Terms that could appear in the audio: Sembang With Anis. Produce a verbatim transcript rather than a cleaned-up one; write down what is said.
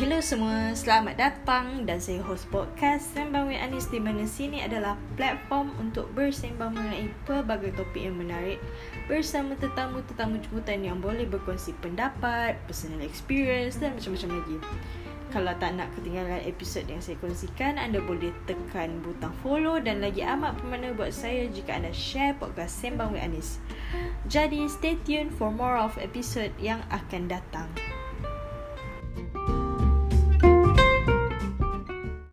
Hello semua, selamat datang dan saya host podcast Sembang With Anis, di mana sini adalah platform untuk bersembang mengenai pelbagai topik yang menarik bersama tetamu-tetamu jemputan yang boleh berkongsi pendapat, personal experience dan macam-macam lagi. Kalau tak nak ketinggalan episod yang saya kongsikan, anda boleh tekan butang follow dan lagi amat bermakna buat saya jika anda share podcast Sembang With Anis. Jadi stay tuned for more of episode yang akan datang.